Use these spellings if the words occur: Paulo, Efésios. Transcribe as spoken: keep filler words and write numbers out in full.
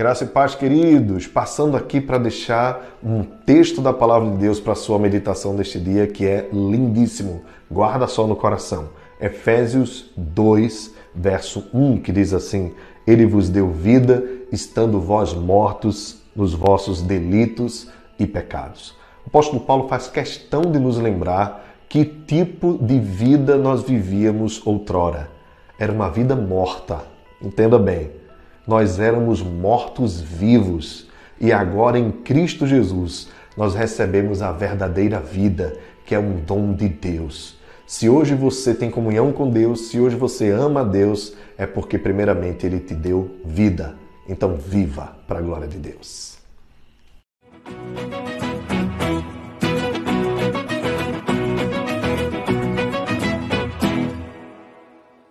Graça e paz, queridos, passando aqui para deixar um texto da Palavra de Deus para a sua meditação deste dia, que é lindíssimo. Guarda só no coração. Efésios dois, verso um, que diz assim: Ele vos deu vida, estando vós mortos nos vossos delitos e pecados. O apóstolo Paulo faz questão de nos lembrar que tipo de vida nós vivíamos outrora. Era uma vida morta, entenda bem. Nós éramos mortos vivos e agora em Cristo Jesus nós recebemos a verdadeira vida, que é um dom de Deus. Se hoje você tem comunhão com Deus, se hoje você ama a Deus, é porque primeiramente Ele te deu vida. Então viva para a glória de Deus.